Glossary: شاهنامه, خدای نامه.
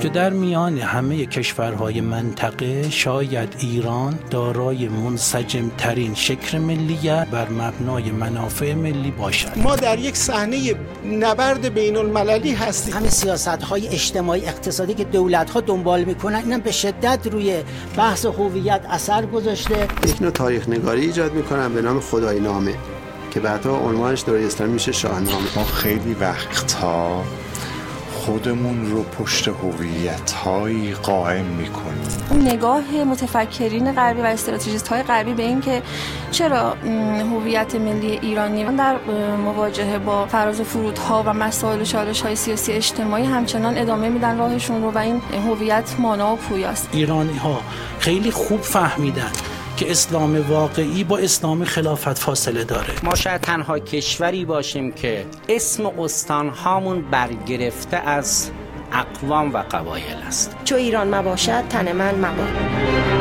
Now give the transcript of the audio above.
که در میان همه کشورهای منطقه شاید ایران دارای منسجمترین شکل ملیت بر مبنای منافع ملی باشد. ما در یک صحنه نبرد بین المللی هستیم. همه سیاست‌های اجتماعی اقتصادی که دولت‌ها دنبال می‌کنن اینم به شدت روی بحث هویت اثر گذاشته. یک نوع تاریخ نگاری ایجاد می‌کنن به نام خدای نامه که بعدا عنوانش در اسلام میشه شاهنامه. ما خیلی وقت‌ها خودمون رو پشت هویت‌های قائم می‌کنیم. اون نگاه متفکرین غربی و استراتژیست‌های غربی به این که چرا هویت ملی ایرانی در مواجهه با فراز و فرودها و مسائل و چالش‌های سیاسی اجتماعی همچنان ادامه میدن راهشون رو و این هویت مانا و پویاست. ایرانی‌ها خیلی خوب فهمیدن که اسلام واقعی با اسلام خلافت فاصله داره. ما شاید تنها کشوری باشیم که اسم استانهامون برگرفته از اقوام و قبایل است. چو ایران مباشد تن من مباد.